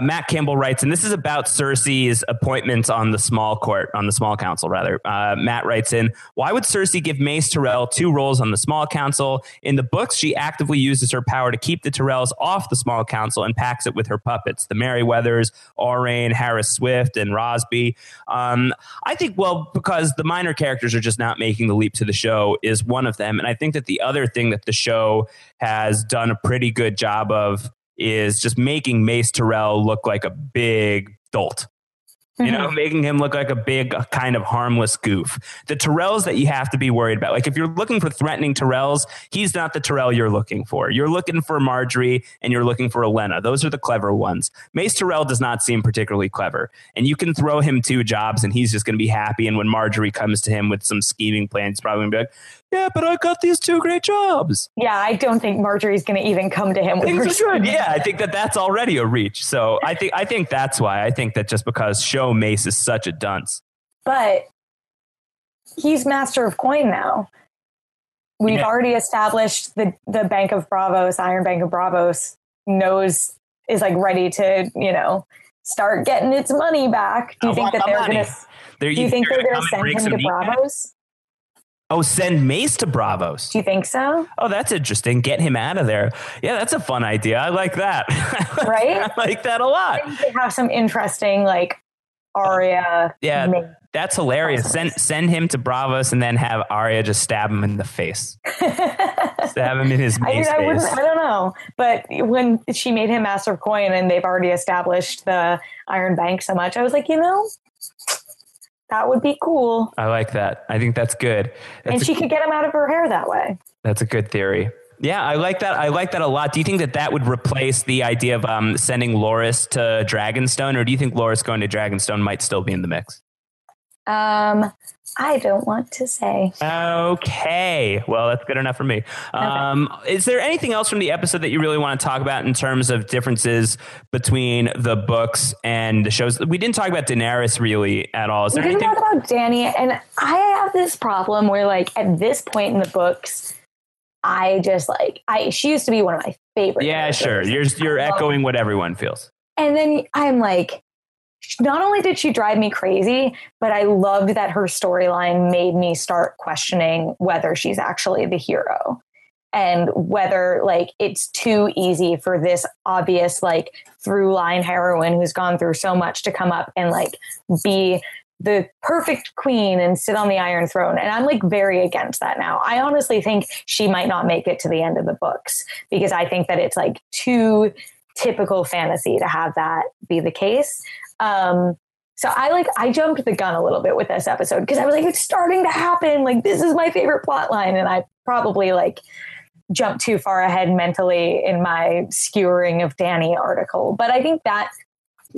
Matt Campbell writes, and this is about Cersei's appointments on the small court, on the small council, rather. Matt writes in, why would Cersei give Mace Tyrell two roles on the small council? In the books, she actively uses her power to keep the Tyrells off the small council and packs it with her puppets, the Merryweathers, Orain, Harris Swift, and Rosby. I think, well, because the minor characters are just not making the leap to the show is one of them. And I think that the other thing that the show has done a pretty good job of is just making Mace Tyrell look like a big dolt. You know, making him look like a big kind of harmless goof. The Tyrells that you have to be worried about. Like if you're looking for threatening Tyrells, he's not the Tyrell you're looking for. You're looking for Margaery and you're looking for Olenna. Those are the clever ones. Mace Tyrell does not seem particularly clever. And you can throw him two jobs and he's just going to be happy. And when Margaery comes to him with some scheming plans, he's probably going to be like, yeah, but I got these two great jobs. Yeah, I don't think Marjorie's going to even come to him. Yeah, I think that's already a reach. So I think that's why. I think that just because show Mace is such a dunce. But he's master of coin now. We've already established the Bank of Braavos, Iron Bank of Braavos is like ready to, you know, start getting its money back. Do you think that they're going to send him to Braavos? Oh, send Mace to Braavos. Do you think so? Oh, that's interesting. Get him out of there. Yeah, that's a fun idea. I like that. Right? I like that a lot. They have some interesting, like, Arya. Yeah, that's hilarious. Process. Send him to Braavos and then have Arya just stab him in the face. Stab him in his mace face. I don't know. But when she made him Master of Coin and they've already established the Iron Bank so much, I was like, you know... That would be cool. I like that. I think that's good. And she could get him out of her hair that way. That's a good theory. Yeah, I like that. I like that a lot. Do you think that would replace the idea of sending Loras to Dragonstone? Or do you think Loras going to Dragonstone might still be in the mix? I don't want to say. Okay. Well, that's good enough for me. Okay. Is there anything else from the episode that you really want to talk about in terms of differences between the books and the shows? We didn't talk about Daenerys really at all. We didn't talk about Dany, and I have this problem where like at this point in the books, I just like, she used to be one of my favorite. Yeah, sure. You're echoing what everyone feels. And then I'm like, not only did she drive me crazy, but I loved that her storyline made me start questioning whether she's actually the hero and whether like it's too easy for this obvious like through line heroine who's gone through so much to come up and like be the perfect queen and sit on the Iron Throne. And I'm like very against that now. I honestly think she might not make it to the end of the books because I think that it's like too typical fantasy to have that be the case. So I jumped the gun a little bit with this episode because I was like, it's starting to happen. Like, this is my favorite plot line. And I probably jumped too far ahead mentally in my skewering of Dany article. But I think that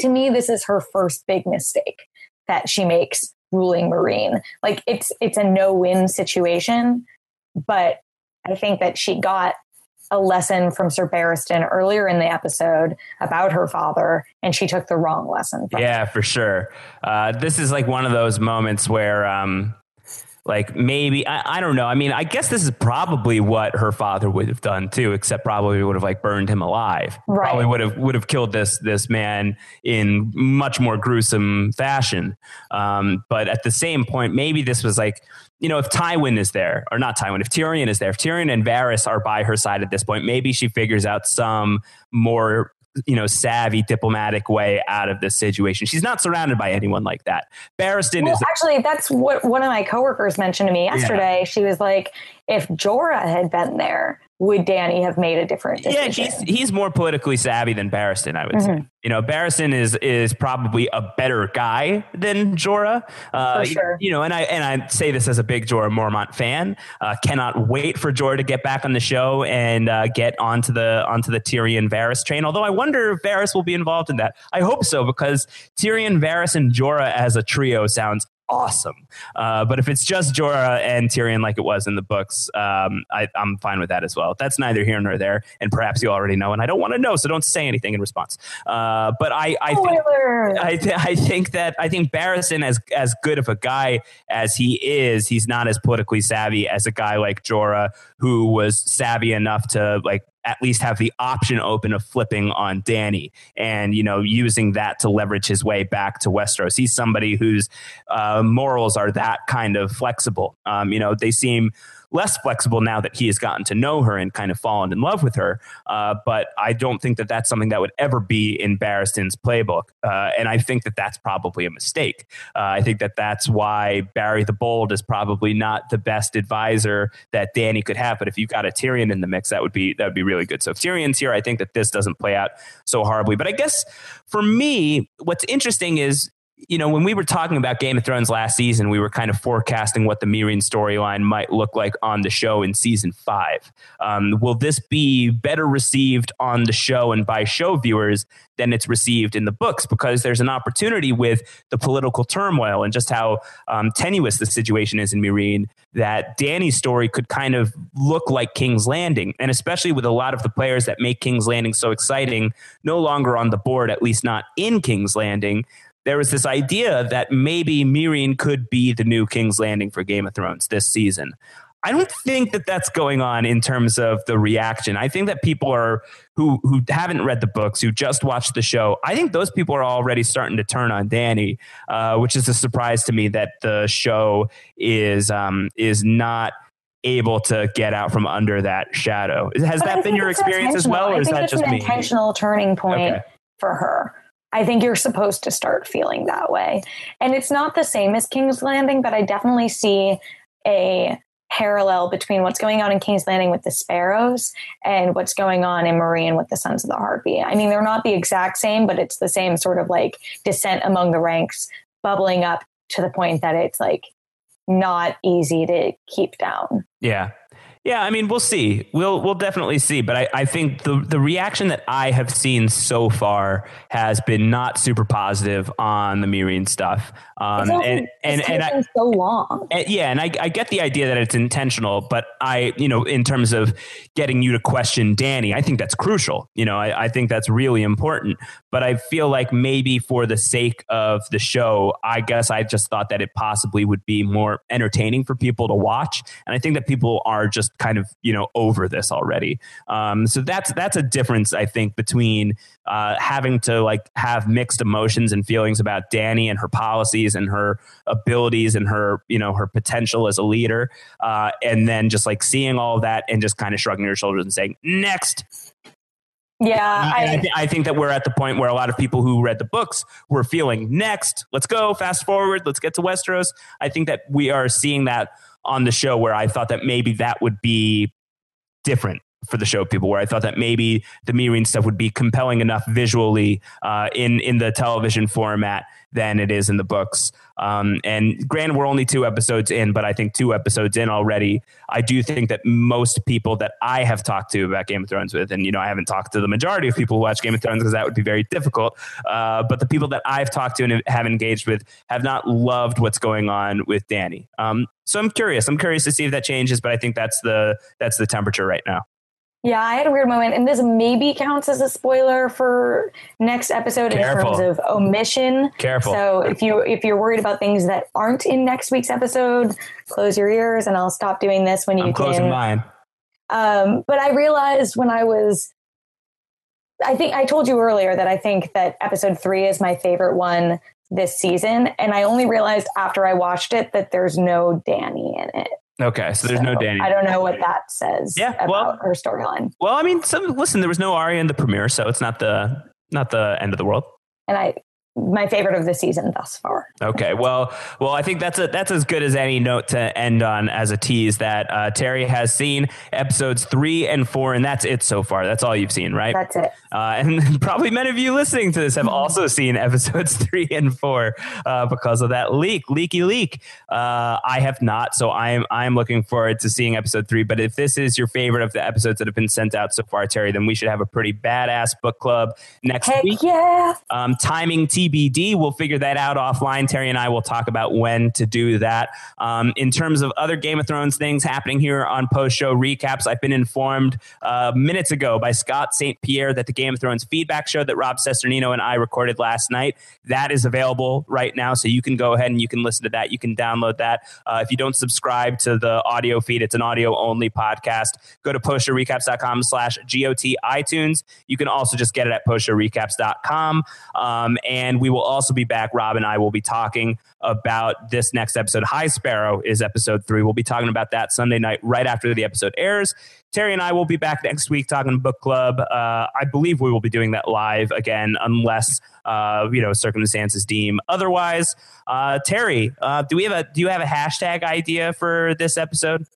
to me, this is her first big mistake that she makes ruling Meereen. Like, it's a no-win situation, but I think that she got a lesson from Sir Barristan earlier in the episode about her father, and she took the wrong lesson from him. For sure. This is like one of those moments where maybe, I don't know. I mean, I guess this is probably what her father would have done too, except probably would have burned him alive. Right. Probably would have killed this man in much more gruesome fashion. But at the same point, maybe this was if Tywin is there, or not Tywin, if Tyrion is there, if Tyrion and Varys are by her side at this point, maybe she figures out some more, savvy diplomatic way out of this situation. She's not surrounded by anyone like that. Barristan is... Actually, that's what one of my coworkers mentioned to me yesterday. Yeah. She was like, if Jorah had been there, would Dany have made a different decision? Yeah, he's more politically savvy than Barristan, I would say. Barristan is probably a better guy than Jorah. For sure. And I say this as a big Jorah Mormont fan. Cannot wait for Jorah to get back on the show and get onto the Tyrion Varys train. Although I wonder if Varys will be involved in that. I hope so, because Tyrion, Varys, and Jorah as a trio sounds awesome. But if it's just Jorah and Tyrion like it was in the books, I'm fine with that as well. That's neither here nor there. And perhaps you already know, and I don't want to know, so don't say anything in response. But I think Barristan, as good of a guy as he is, he's not as politically savvy as a guy like Jorah, who was savvy enough to at least have the option open of flipping on Dany and, using that to leverage his way back to Westeros. He's somebody whose morals are that kind of flexible. They seem less flexible now that he has gotten to know her and kind of fallen in love with her. But I don't think that that's something that would ever be in Barristan's playbook. And I think that that's probably a mistake. I think that that's why Barry the Bold is probably not the best advisor that Dany could have. But if you got a Tyrion in the mix, that would be really good. So if Tyrion's here, I think that this doesn't play out so horribly. But I guess for me, what's interesting is, when we were talking about Game of Thrones last season, we were kind of forecasting what the Meereen storyline might look like on the show in season 5. Will this be better received on the show and by show viewers than it's received in the books? Because there's an opportunity with the political turmoil and just how tenuous the situation is in Meereen that Dany's story could kind of look like King's Landing. And especially with a lot of the players that make King's Landing so exciting, no longer on the board, at least not in King's Landing. There was this idea that maybe Meereen could be the new King's Landing for Game of Thrones this season. I don't think that that's going on in terms of the reaction. I think that people who haven't read the books, who just watched the show, I think those people are already starting to turn on Dany, which is a surprise to me that the show is not able to get out from under that shadow. Has that been your experience as well, or is that just me? I think it's an intentional turning point for her. I think you're supposed to start feeling that way. And it's not the same as King's Landing, but I definitely see a parallel between what's going on in King's Landing with the Sparrows and what's going on in Meereen with the Sons of the Harpy. I mean, they're not the exact same, but it's the same sort of dissent among the ranks bubbling up to the point that it's not easy to keep down. Yeah. Yeah, I mean, we'll see. We'll definitely see. But I think the reaction that I have seen so far has been not super positive on the Meereen stuff. It's taken so long. And I get the idea that it's intentional, but in terms of getting you to question Dany, I think that's crucial. I think that's really important. But I feel like maybe for the sake of the show, I guess I just thought that it possibly would be more entertaining for people to watch. And I think that people are just kind of over this already, so that's a difference I think between having to have mixed emotions and feelings about Dany and her policies and her abilities and her her potential as a leader, and then just seeing all of that and just kind of shrugging your shoulders and saying next. Yeah. I think that we're at the point where a lot of people who read the books were feeling next, let's go fast forward. Let's get to Westeros. I think that we are seeing that on the show, where I thought that maybe that would be different for the show people, where I thought that maybe the Meereen stuff would be compelling enough visually in the television format than it is in the books. And granted, we're only 2 episodes in, but I think 2 episodes in already, I do think that most people that I have talked to about Game of Thrones with, and, you know, I haven't talked to the majority of people who watch Game of Thrones because that would be very difficult. But the people that I've talked to and have engaged with have not loved what's going on with Dany. So I'm curious. I'm curious to see if that changes, but I think that's the temperature right now. Yeah, I had a weird moment, and this maybe counts as a spoiler for next episode. Careful. In terms of omission. Careful. So if you're worried about things that aren't in next week's episode, close your ears, and I'll stop doing this when you can. I'm closing mine. But I realized when I think I told you earlier that I think that episode 3 is my favorite one this season, and I only realized after I watched it that there's no Dany in it. Okay, so there's no Dany. I don't know what that says about her storyline. Well, I mean, there was no Arya in the premiere, so it's not the end of the world. And my favorite of the season thus far. Okay, well, I think that's as good as any note to end on as a tease that Terri has seen episodes 3 and 4, and that's it so far. That's all you've seen, right? That's it. And probably many of you listening to this have also seen episodes 3 and 4 because of that leak. I have not, so I'm looking forward to seeing episode 3. But if this is your favorite of the episodes that have been sent out so far, Terri, then we should have a pretty badass book club next week. Yeah. Timing TBD. We'll figure that out offline. Terri and I will talk about when to do that. In terms of other Game of Thrones things happening here on post-show recaps, I've been informed minutes ago by Scott St. Pierre that the Game of Thrones feedback show that Rob Cesternino and I recorded last night, that is available right now. So you can go ahead and you can listen to that. You can download that. If you don't subscribe to the audio feed, it's an audio-only podcast. Go to postshowrecaps.com/GOT iTunes. You can also just get it at postshowrecaps.com. And we will also be back. Rob and I will be talking about this next episode. High Sparrow is episode 3. We'll be talking about that Sunday night right after the episode airs. Terri and I will be back next week talking book club. I believe we will be doing that live again, unless circumstances deem otherwise. Terri, do you have a hashtag idea for this episode?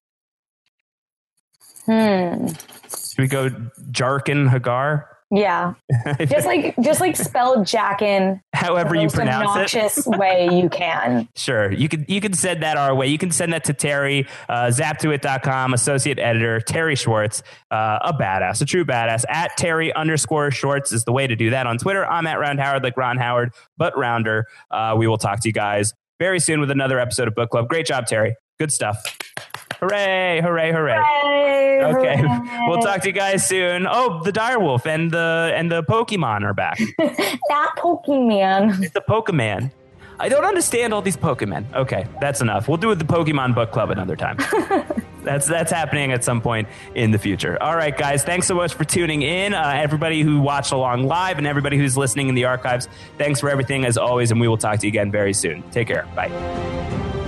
Should we go Jaqen H'ghar? Yeah, just like spell Jaqen however you pronounce it, most obnoxious way you can. Sure, you can send that our way. You can send that to Terri, zaptoit.com, associate editor Terri Schwartz, a true badass. At Terri_Schwartz is the way to do that on Twitter. I'm at Round Howard, like Ron Howard, but rounder. We will talk to you guys very soon with another episode of Book Club. Great job, Terri. Good stuff. Hooray, hooray, hooray. Hooray, okay. Hooray. We'll talk to you guys soon. Oh, the direwolf and the Pokemon are back. That Pokemon. It's the Pokemon. I don't understand all these Pokemon. Okay, that's enough. We'll do the Pokemon book club another time. That's happening at some point in the future. All right, guys, thanks so much for tuning in. Everybody who watched along live and everybody who's listening in the archives, thanks for everything as always, and we will talk to you again very soon. Take care. Bye.